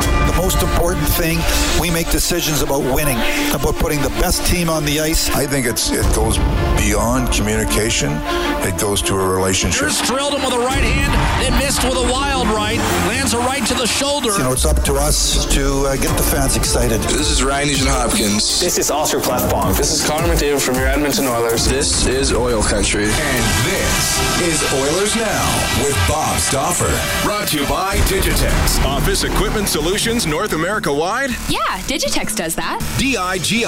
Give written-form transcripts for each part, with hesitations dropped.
The most important thing, we make decisions about winning, about putting the best team on the ice. I think it goes beyond communication. It goes to a relationship. Here's drilled him with a right hand. It missed with a wild right. Lands a right to the shoulder. You know, it's up to us to get the fans excited. This is Ryan Nugent-Hopkins. This is Oscar Klefbom. This is Connor McDavid from your Edmonton Oilers. This is Oil Country. And this is Oilers Now with Bob Stauffer. Brought to you by Digitex. Office Equipment Solutions North America-wide? Yeah, Digitex does that. Digitex.ca.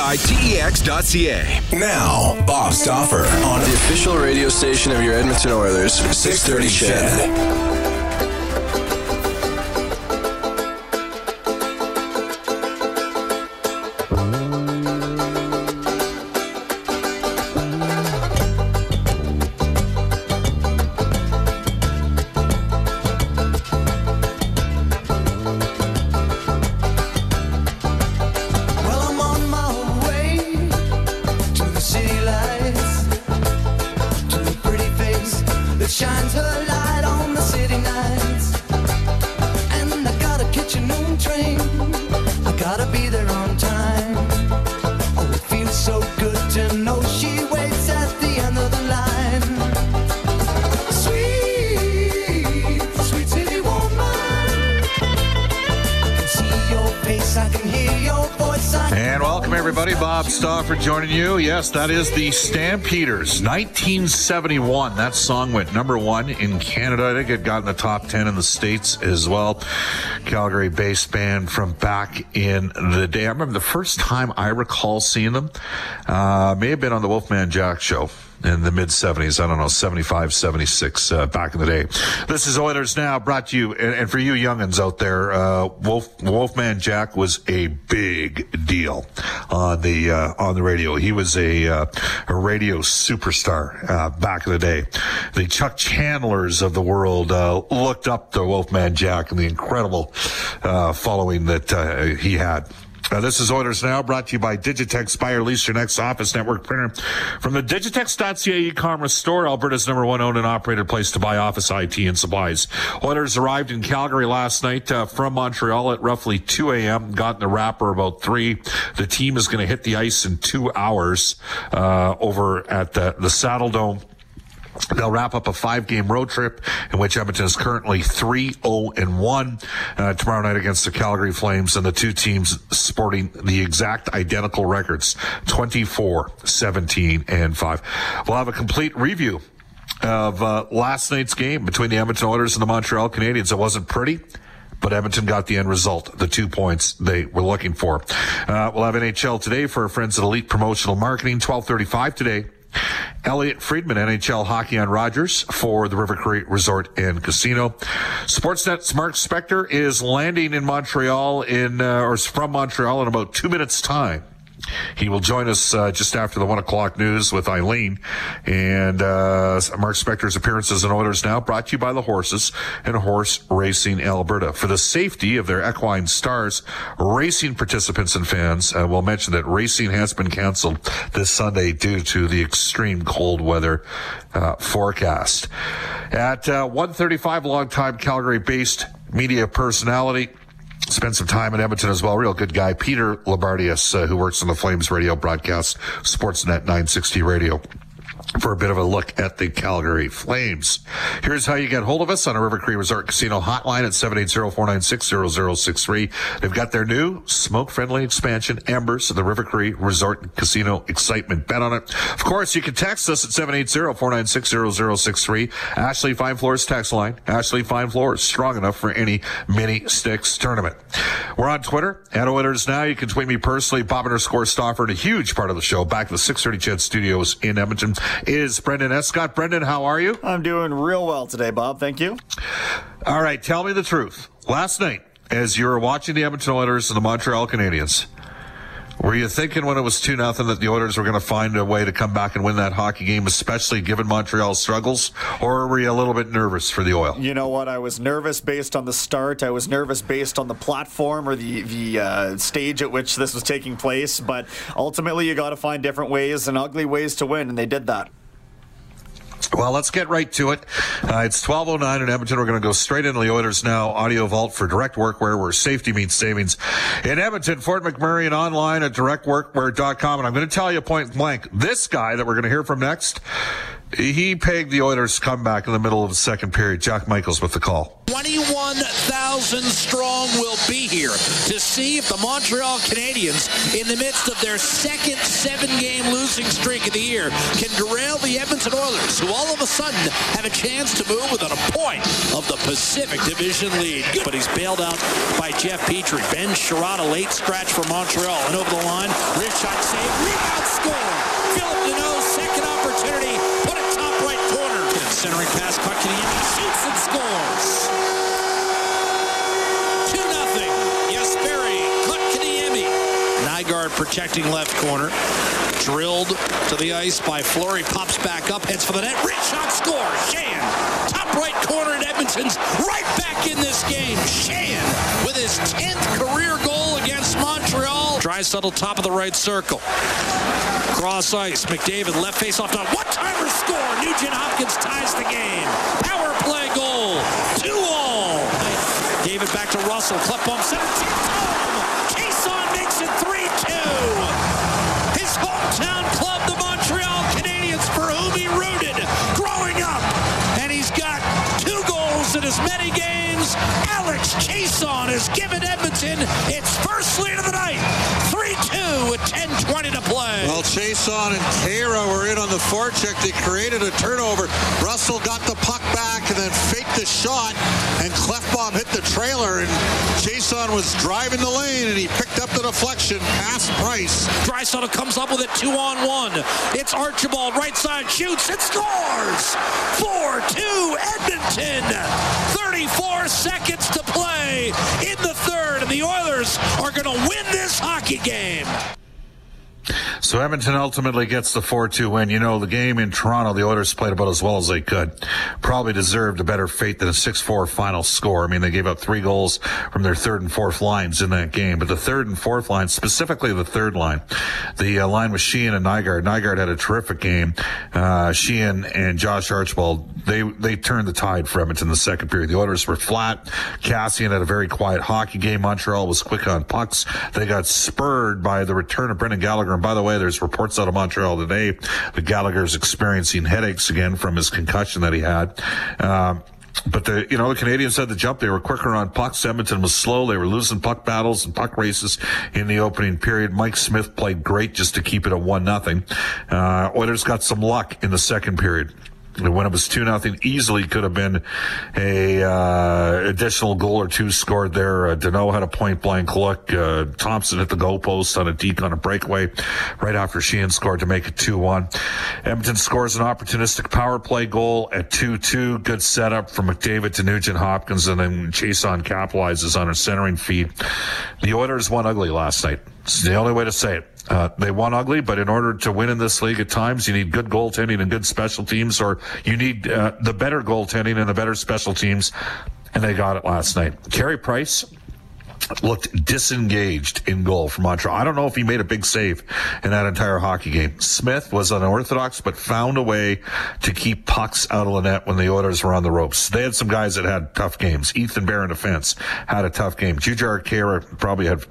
Now, Bob Stauffer on the official radio station of your Edmonton Oilers, 630 CHED. For joining you. Yes, that is the Stampeders, 1971. That song went number one in Canada. I think it got in the top 10 in the States as well. Calgary-based band from back in the day. I remember the first time I recall seeing them, may have been on the Wolfman Jack show in the mid-70s. I don't know, 75, 76, back in the day. This is Oilers Now, brought to you, and for you youngins out there, Wolfman Jack was a big deal on the radio. He was a radio superstar, back in the day. The Chuck Chandlers of the world, looked up to Wolfman Jack and the incredible, following that, he had. This is Oilers Now, brought to you by Digitex. Buy or lease your next office network printer from the Digitex.ca e-commerce store, Alberta's number one owned and operated place to buy office IT and supplies. Oilers arrived in Calgary last night from Montreal at roughly 2 a.m., got in the wrapper about 3. The team is going to hit the ice in 2 hours over at the Saddle Dome. They'll wrap up a 5-game road trip in which Edmonton is currently 3-0-1 tomorrow night against the Calgary Flames, and the two teams sporting the exact identical records, 24-17-5. We'll have a complete review of last night's game between the Edmonton Oilers and the Montreal Canadiens. It wasn't pretty, but Edmonton got the end result, the 2 points they were looking for. We'll have NHL Today for our friends at Elite Promotional Marketing, 12:35 today. Elliotte Friedman, NHL Hockey on Rogers for the River Cree Resort and Casino. Sportsnet's Mark Spector is landing in Montreal or from Montreal in about 2 minutes' time. He will join us just after the 1 o'clock news with Eileen, and Mark Spector's appearances on Oilers Now brought to you by the Horses and Horse Racing Alberta. For the safety of their equine stars, racing participants and fans will mention that racing has been canceled this Sunday due to the extreme cold weather forecast. At 1:35, longtime Calgary-based media personality spent some time in Edmonton as well. Real good guy, Peter Labardius, who works on the Flames radio broadcast, Sportsnet 960 Radio. for a bit of a look at the Calgary Flames. Here's how you get hold of us on a River Cree Resort Casino hotline at 780-496-0063. They've got their new smoke-friendly expansion, Ambers, the River Cree Resort and Casino Excitement. Bet on it. Of course, you can text us at 780-496-0063. Ashley Fine Floors text line. Ashley Fine Floors, strong enough for any mini sticks tournament. We're on Twitter, at Oilers Now. You can tweet me personally, Bob_Stauffer, and a huge part of the show back at the 630 CHED studios in Edmonton is Brendan Escott. Brendan, how are you? I'm doing real well today, Bob. Thank you. All right, tell me the truth. Last night, as you were watching the Edmonton Oilers and the Montreal Canadiens, were you thinking when it was 2-0 that the Oilers were going to find a way to come back and win that hockey game, especially given Montreal's struggles? Or were you a little bit nervous for the Oil? You know what? I was nervous based on the start. I was nervous based on the platform or the stage at which this was taking place. But ultimately, you got to find different ways and ugly ways to win, and they did that. Well, let's get right to it. It's 12:09 in Edmonton. We're going to go straight into the Oilers Now Audio Vault for Direct Workwear, where safety means savings. In Edmonton, Fort McMurray, and online at directworkwear.com. And I'm going to tell you point blank, this guy that we're going to hear from next, he pegged the Oilers' comeback in the middle of the second period. Jack Michaels with the call. 21,000 strong will be here to see if the Montreal Canadiens, in the midst of their second 7-game losing streak of the year, can derail the Edmonton Oilers, who all of a sudden have a chance to move within a point of the Pacific Division lead. But he's bailed out by Jeff Petrie. Ben Sherratt, a late scratch for Montreal. And over the line, wrist shot save, rebound score. Centering pass, Kutkiniemi shoots and scores. 2-0. Jesperi Kutkiniemi. Nygaard protecting left corner. Drilled to the ice by Fleury. Pops back up, heads for the net. Rich shot score. Sheahan. Top right corner, and Edmonton's right back in this game. Sheahan with his 10th career goal against Montreal. Draisaitl top of the right circle. Cross ice. McDavid left face off. One-timer score. Nugent-Hopkins ties the game. Power play goal. 2-all. David back to Russell. Klefbom 17th home. Chiasson makes it 3-2. His hometown club, the Montreal Canadiens, for whom he rooted growing up. And he's got 2 goals in as many games. Alex Chiasson has given Edmonton its first lead of the night. 3-2 with 10:20 to play. Well, Chiasson and Kara were in on the forecheck. They created a turnover. Russell got the puck back and then faked the shot, and Klefbom hit the trailer, and Chiasson was driving the lane, and he picked up the deflection past Price. Draisaitl comes up with it 2-on-1. It's Archibald, right side, shoots, and scores! 4-2 Edmonton! 34 seconds to play in the third, and the Oilers are going to win this hockey game. So Edmonton ultimately gets the 4-2 win. You know, the game in Toronto, the Oilers played about as well as they could. Probably deserved a better fate than a 6-4 final score. I mean, they gave up 3 goals from their third and fourth lines in that game. But the third and fourth line, specifically the third line, the line was Sheahan and Nygaard. Nygaard had a terrific game. Sheahan and Josh Archibald, they turned the tide for Edmonton in the second period. The Oilers were flat. Cassian had a very quiet hockey game. Montreal was quick on pucks. They got spurred by the return of Brendan Gallagher. And by the way, there's reports out of Montreal today that Gallagher's experiencing headaches again from his concussion that he had. But the Canadiens had the jump. They were quicker on pucks. Edmonton was slow. They were losing puck battles and puck races in the opening period. Mike Smith played great just to keep it at 1-0. Oilers got some luck in the second period. When it was 2-0, easily could have been a additional goal or 2 scored there. Deneau had a point-blank look. Thompson hit the goalpost on a deke on a breakaway right after Sheahan scored to make it 2-1. Edmonton scores an opportunistic power play goal at 2-2. Good setup from McDavid to Nugent-Hopkins, and then Chiasson capitalizes on her centering feed. The Oilers won ugly last night. It's the only way to say it. They won ugly, but in order to win in this league at times, you need good goaltending and good special teams, or you need the better goaltending and the better special teams, and they got it last night. Carey Price looked disengaged in goal for Montreal. I don't know if he made a big save in that entire hockey game. Smith was unorthodox, but found a way to keep pucks out of the net when the Oilers were on the ropes. They had some guys that had tough games. Ethan Bear in defense had a tough game. Jujar Kara probably had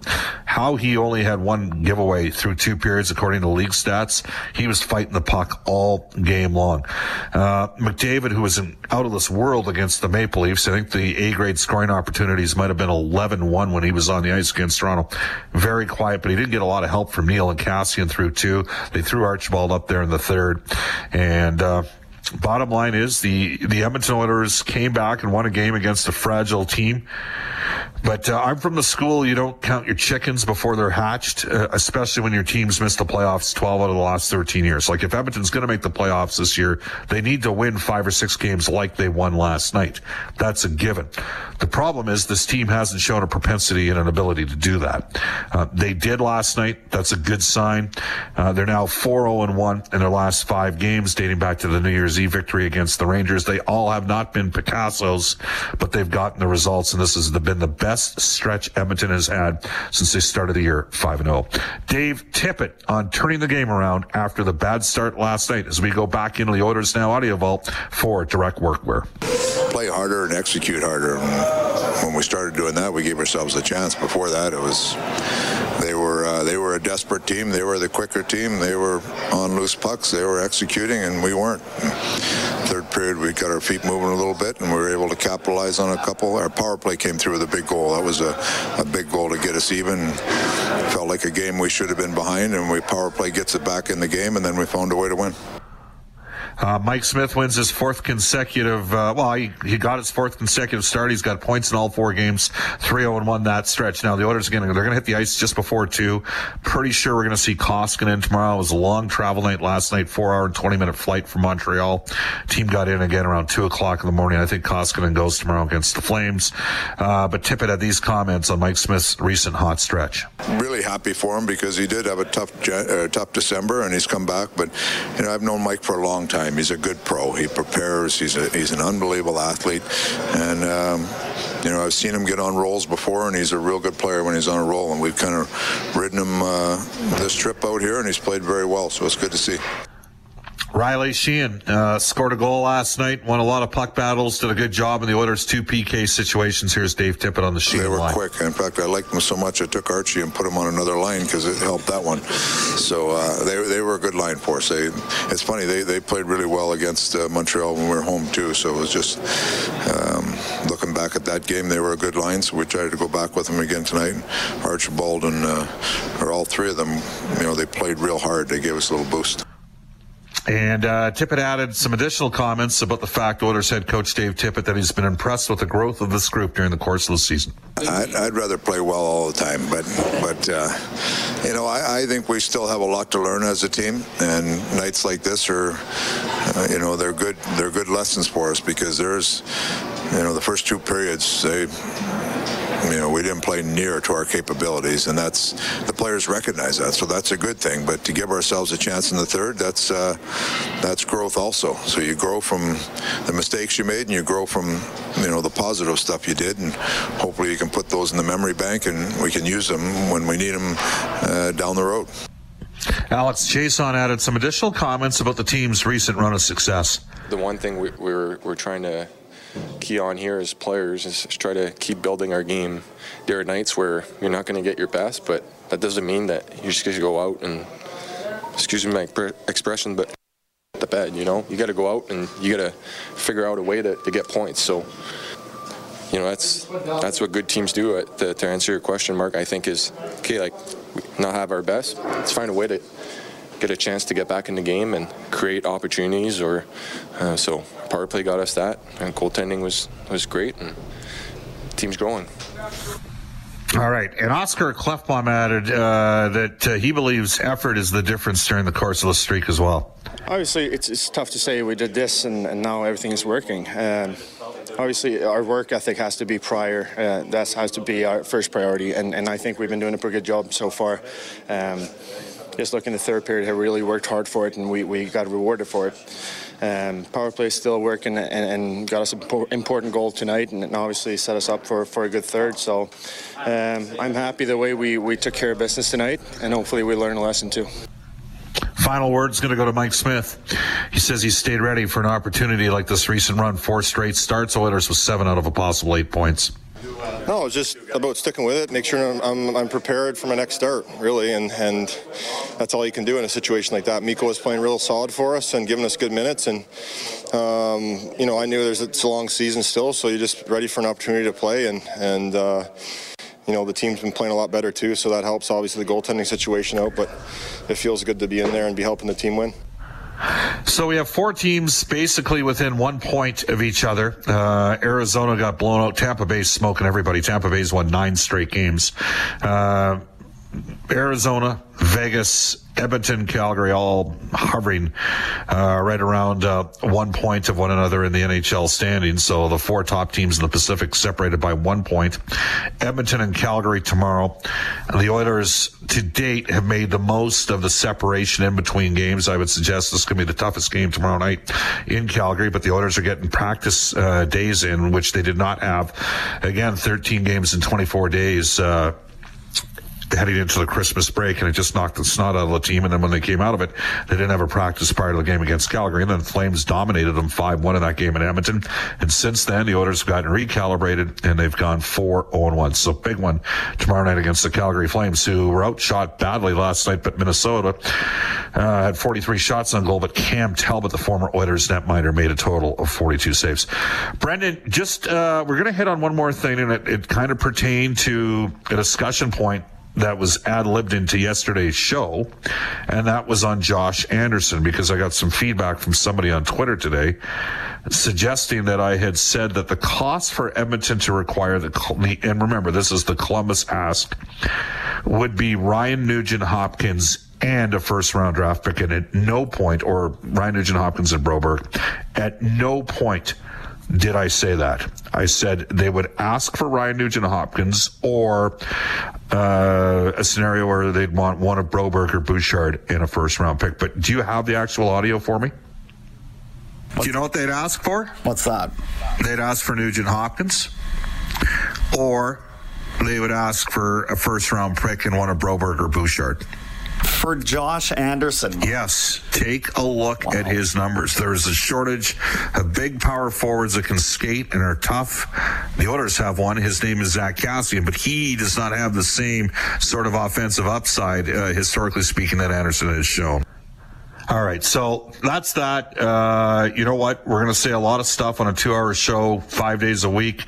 how he only had one giveaway through two periods, according to league stats. He was fighting the puck all game long. McDavid, who was out of this world against the Maple Leafs, I think the A-grade scoring opportunities might have been 11-1 when he was on the ice against Toronto. Very quiet, but he didn't get a lot of help from Neil and Cassian through two. They threw Archibald up there in the third. And bottom line is the Edmonton Oilers came back and won a game against a fragile team. But I'm from the school, you don't count your chickens before they're hatched, especially when your team's missed the playoffs 12 out of the last 13 years. Like, if Edmonton's going to make the playoffs this year, they need to win 5 or 6 games like they won last night. That's a given. The problem is this team hasn't shown a propensity and an ability to do that. They did last night. That's a good sign. They're now 4-0-1 in their last 5 games, dating back to the New Year's Eve victory against the Rangers. They all have not been Picassos, but they've gotten the results, and this has been the best stretch Edmonton has had since they started the year 5-0. Dave Tippett on turning the game around after the bad start last night, as we go back into the Oilers Now Audio Vault for Direct Workwear. Play harder and execute harder. When we started doing that, we gave ourselves a chance. Before that, it was they were a desperate team. They were the quicker team. They were on loose pucks. They were executing, and we weren't. Third period, we got our feet moving a little bit, and we were able to capitalize on a couple. Our power play came through with a big goal. That was a big goal to get us even. It felt like a game we should have been behind, and we power play gets it back in the game, and then we found a way to win. Mike Smith wins his fourth consecutive, he got his fourth consecutive start. He's got points in all 4 games, 3-0-1 that stretch. Now the Oilers, again, they're going to hit the ice just before 2. Pretty sure we're going to see Koskinen tomorrow. It was a long travel night last night, 4-hour and 20-minute flight from Montreal. Team got in again around 2 o'clock in the morning. I think Koskinen goes tomorrow against the Flames. But Tippett had these comments on Mike Smith's recent hot stretch. Really happy for him, because he did have a tough December, and he's come back. But, you know, I've known Mike for a long time. He's a good pro. He prepares. He's an unbelievable athlete, and I've seen him get on rolls before, and he's a real good player when he's on a roll. And we've kind of ridden him this trip out here, and he's played very well. So it's good to see. Riley Sheahan scored a goal last night, won a lot of puck battles, did a good job in the Oilers' 2 PK situations. Here's Dave Tippett on the Sheahan line. They were quick. In fact, I liked them so much I took Archie and put him on another line because it helped that one. So they were a good line for us. It's funny, they played really well against Montreal when we were home too. So it was just looking back at that game, they were a good line. So we tried to go back with them again tonight. Archibald and all 3 of them, they played real hard. They gave us a little boost. And Tippett added some additional comments about the fact, Oilers head coach Dave Tippett, that he's been impressed with the growth of this group during the course of the season. I'd rather play well all the time, but I think we still have a lot to learn as a team, and nights like this are, they're good. They're good lessons for us, because there's, the first 2 periods we didn't play near to our capabilities, and that's, the players recognize that, so that's a good thing. But to give ourselves a chance in the third, that's growth also. So you grow from the mistakes you made, and you grow from the positive stuff you did, and hopefully you can put those in the memory bank, and we can use them when we need them down the road. Alex Chiasson added some additional comments about the team's recent run of success. The one thing we're trying to key on here as players is try to keep building our game. There are nights where you're not going to get your best, but that doesn't mean that you're just going to go out and, excuse me my expression, but the bed, you got to go out and you got to figure out a way to get points. So that's what good teams do. To answer your question, Mark, I think is, okay, we not have our best, let's find a way to get a chance to get back in the game and create opportunities. Or so power play got us that, and goaltending was great, and the team's growing. All right, and Oscar Klefbom added that he believes effort is the difference during the course of the streak as well. Obviously, it's tough to say we did this and now everything is working. Obviously, our work ethic has to be prior. That has to be our first priority, and I think we've been doing a pretty good job so far. Just looking at the third period, I really worked hard for it, and we got rewarded for it. Power play still working and got us an important goal tonight, and obviously set us up for a good third. So I'm happy the way we took care of business tonight, and hopefully we learn a lesson too. Final word's going to go to Mike Smith. He says he stayed ready for an opportunity like this recent run, 4 straight starts. Oilers was 7 out of a possible 8 points. No, it's just about sticking with it, make sure I'm prepared for my next start, really, and that's all you can do in a situation like that. Mikko was playing real solid for us and giving us good minutes, and you know, I knew it's a long season still, so you're just ready for an opportunity to play, and you know, the team's been playing a lot better too, so that helps obviously the goaltending situation out, but it feels good to be in there and be helping the team win. So we have four teams basically within 1 point of each other. Arizona got blown out. Tampa Bay's smoking everybody. Tampa Bay's won 9 straight games. Arizona, Vegas, Edmonton, Calgary, all hovering right around 1 point of one another in the NHL standings. So the four top teams in the Pacific separated by 1 point. Edmonton and Calgary tomorrow. The Oilers to date have made the most of the separation in between games. I would suggest this could be the toughest game tomorrow night in Calgary, but the Oilers are getting practice days in, which they did not have. Again, 13 games in 24 days. Heading into the Christmas break, and it just knocked the snot out of the team, and then when they came out of it, they didn't have a practice prior to the game against Calgary, and then Flames dominated them 5-1 in that game in Edmonton, and since then, the Oilers have gotten recalibrated, and they've gone 4-0-1, so big one tomorrow night against the Calgary Flames, who were outshot badly last night, but Minnesota had 43 shots on goal, but Cam Talbot, the former Oilers netminder, made a total of 42 saves. Brendan, just, we're going to hit on one more thing, and it kind of pertained to a discussion point that was ad-libbed into yesterday's show, and that was on Josh Anderson, because I got some feedback from somebody on Twitter today suggesting that I had said that the cost for Edmonton to require the, and remember, this is the Columbus ask, would be Ryan Nugent-Hopkins and a first-round draft pick, and at no point, or Ryan Nugent-Hopkins and Broberg, at no point did I say that. I said they would ask for Ryan Nugent-Hopkins or a scenario where they'd want one of Broberg or Bouchard in a first-round pick. But do you have the actual audio for me? Do you know what they'd ask for? What's that? They'd ask for Nugent-Hopkins, or they would ask for a first-round pick and one of Broberg or Bouchard. For Josh Anderson. Yes. Take a look at his numbers. There is a shortage of big power forwards that can skate and are tough. The Oilers have one. His name is Zach Kassian, but he does not have the same sort of offensive upside, historically speaking, that Anderson has shown. All right, so that's that. You know what? We're going to say a lot of stuff on a 2-hour show, 5 days a week.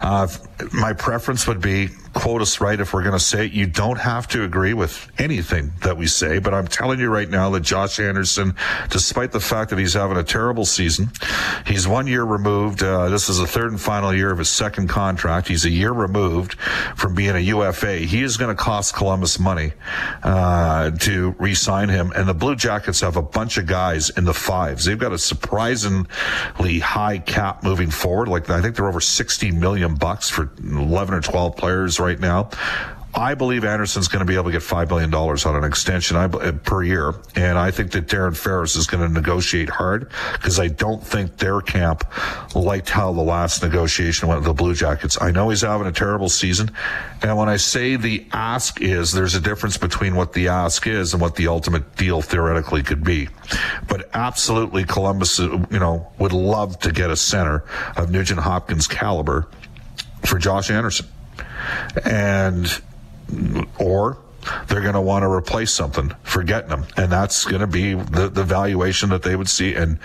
My preference would be quote us right if we're going to say it. You don't have to agree with anything that we say, but I'm telling you right now that Josh Anderson, despite the fact that he's having a terrible season, he's 1 year removed. This is the third and final year of his second contract. He's a year removed from being a UFA. He is going to cost Columbus money to re-sign him, and the Blue Jackets have a bunch of guys in the fives. They've got a surprisingly high cap moving forward. Like, I think they're over $60 million for 11 or 12 players right now. I believe Anderson's going to be able to get $5 million on an extension per year, and I think that Darren Ferris is going to negotiate hard, because I don't think their camp liked how the last negotiation went with the Blue Jackets. I know he's having a terrible season, and when I say the ask is, there's a difference between what the ask is and what the ultimate deal theoretically could be. But absolutely, Columbus, you know, would love to get a center of Nugent-Hopkins caliber for Josh Anderson. And or they're going to want to replace something for getting them, and that's going to be the valuation that they would see. And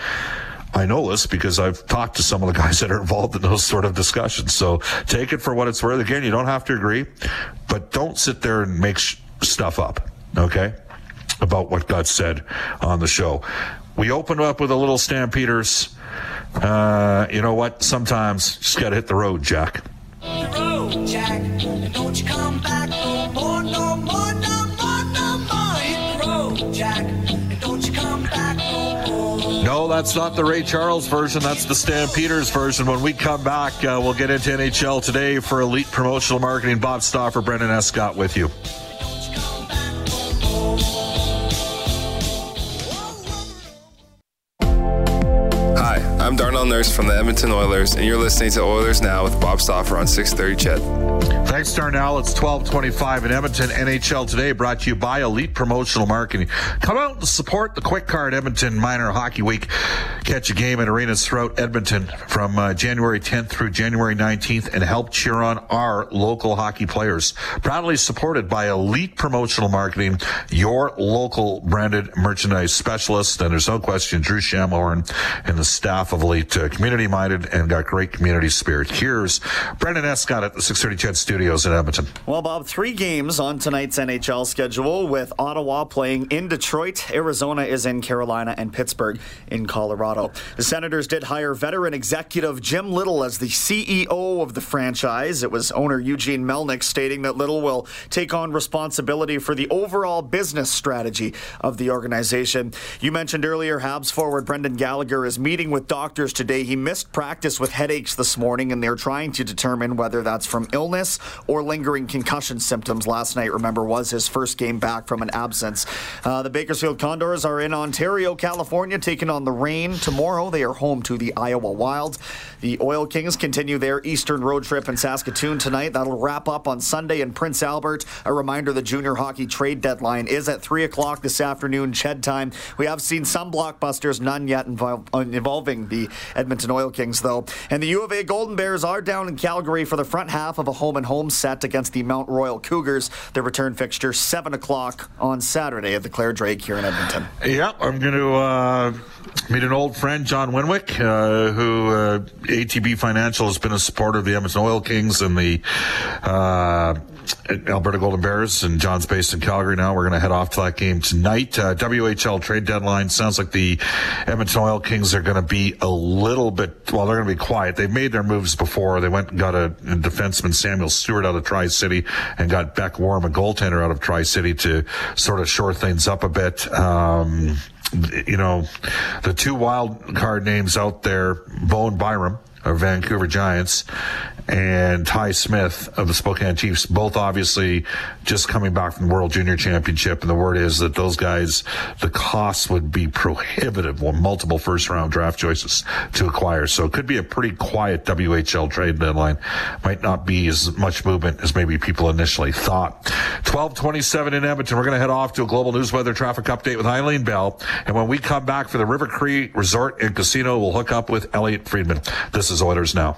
I know this because I've talked to some of the guys that are involved in those sort of discussions. So take it for what it's worth. Again, you don't have to agree, but don't sit there and make stuff up, okay, about what got said on the show. We opened up with a little Stampeders. You know what? Sometimes just got to hit the road, Jack. Jack, don't you come back no more, no more, no more, no more. Hit the road, Jack, and don't you come back no more. No, that's not the Ray Charles version. That's the Stampeders version. When we come back, we'll get into NHL Today for Elite Promotional Marketing. Bob Stauffer, Brendan Escott with you. Nurse from the Edmonton Oilers, and you're listening to Oilers Now with Bob Stauffer on 630 CHED. Thanks, Darnell. It's 12:25 in Edmonton. NHL Today brought to you by Elite Promotional Marketing. Come out and support the Quick Card Edmonton Minor Hockey Week. Catch a game at arenas throughout Edmonton from January 10th through January 19th and help cheer on our local hockey players. Proudly supported by Elite Promotional Marketing, your local branded merchandise specialist. And there's no question, Drew Shamhorn and the staff of Elite, community-minded and got great community spirit. Here's Brendan Escott at the 630 CHED Studios in Edmonton. Well, Bob, three games on tonight's NHL schedule with Ottawa playing in Detroit, Arizona is in Carolina, and Pittsburgh in Colorado. The Senators did hire veteran executive Jim Little as the CEO of the franchise. It was owner Eugene Melnyk stating that Little will take on responsibility for the overall business strategy of the organization. You mentioned earlier Habs forward Brendan Gallagher is meeting with doctors today. He missed practice with headaches this morning, and they're trying to determine whether that's from illness or lingering concussion symptoms. Last night, remember, was his first game back from an absence. The Bakersfield Condors are in Ontario, California, taking on the rain. Tomorrow, they are home to the Iowa Wild. The Oil Kings continue their eastern road trip in Saskatoon tonight. That'll wrap up on Sunday in Prince Albert. A reminder, the junior hockey trade deadline is at 3 o'clock this afternoon, CHED time. We have seen some blockbusters, none yet involving the Edmonton Oil Kings, though. And the U of A Golden Bears are down in Calgary for the front half of a home-and-home set against the Mount Royal Cougars. Their return fixture, 7 o'clock on Saturday at the Claire Drake here in Edmonton. Yep, I'm going to meet an old friend, John Winwick, who ATB Financial has been a supporter of the Edmonton Oil Kings and the Alberta Golden Bears, and John's based in Calgary now. We're going to head off to that game tonight. WHL trade deadline. Sounds like the Edmonton Oil Kings are going to be a little bit, well, they're going to be quiet. They've made their moves before. They went and got a defenseman, Samuel Stewart, out of Tri-City and got Beck Warm, a goaltender, out of Tri-City to sort of shore things up a bit. You know, the two wild card names out there, Bo and Byram of Vancouver Giants and Ty Smith of the Spokane Chiefs, both obviously just coming back from the World Junior Championship. And the word is that those guys, the cost would be prohibitive with multiple first-round draft choices to acquire. So it could be a pretty quiet WHL trade deadline. Might not be as much movement as maybe people initially thought. 12:27 in Edmonton. We're going to head off to a global news weather traffic update with Eileen Bell. And when we come back for the River Cree Resort and Casino, we'll hook up with Elliotte Friedman. This is Oilers Now.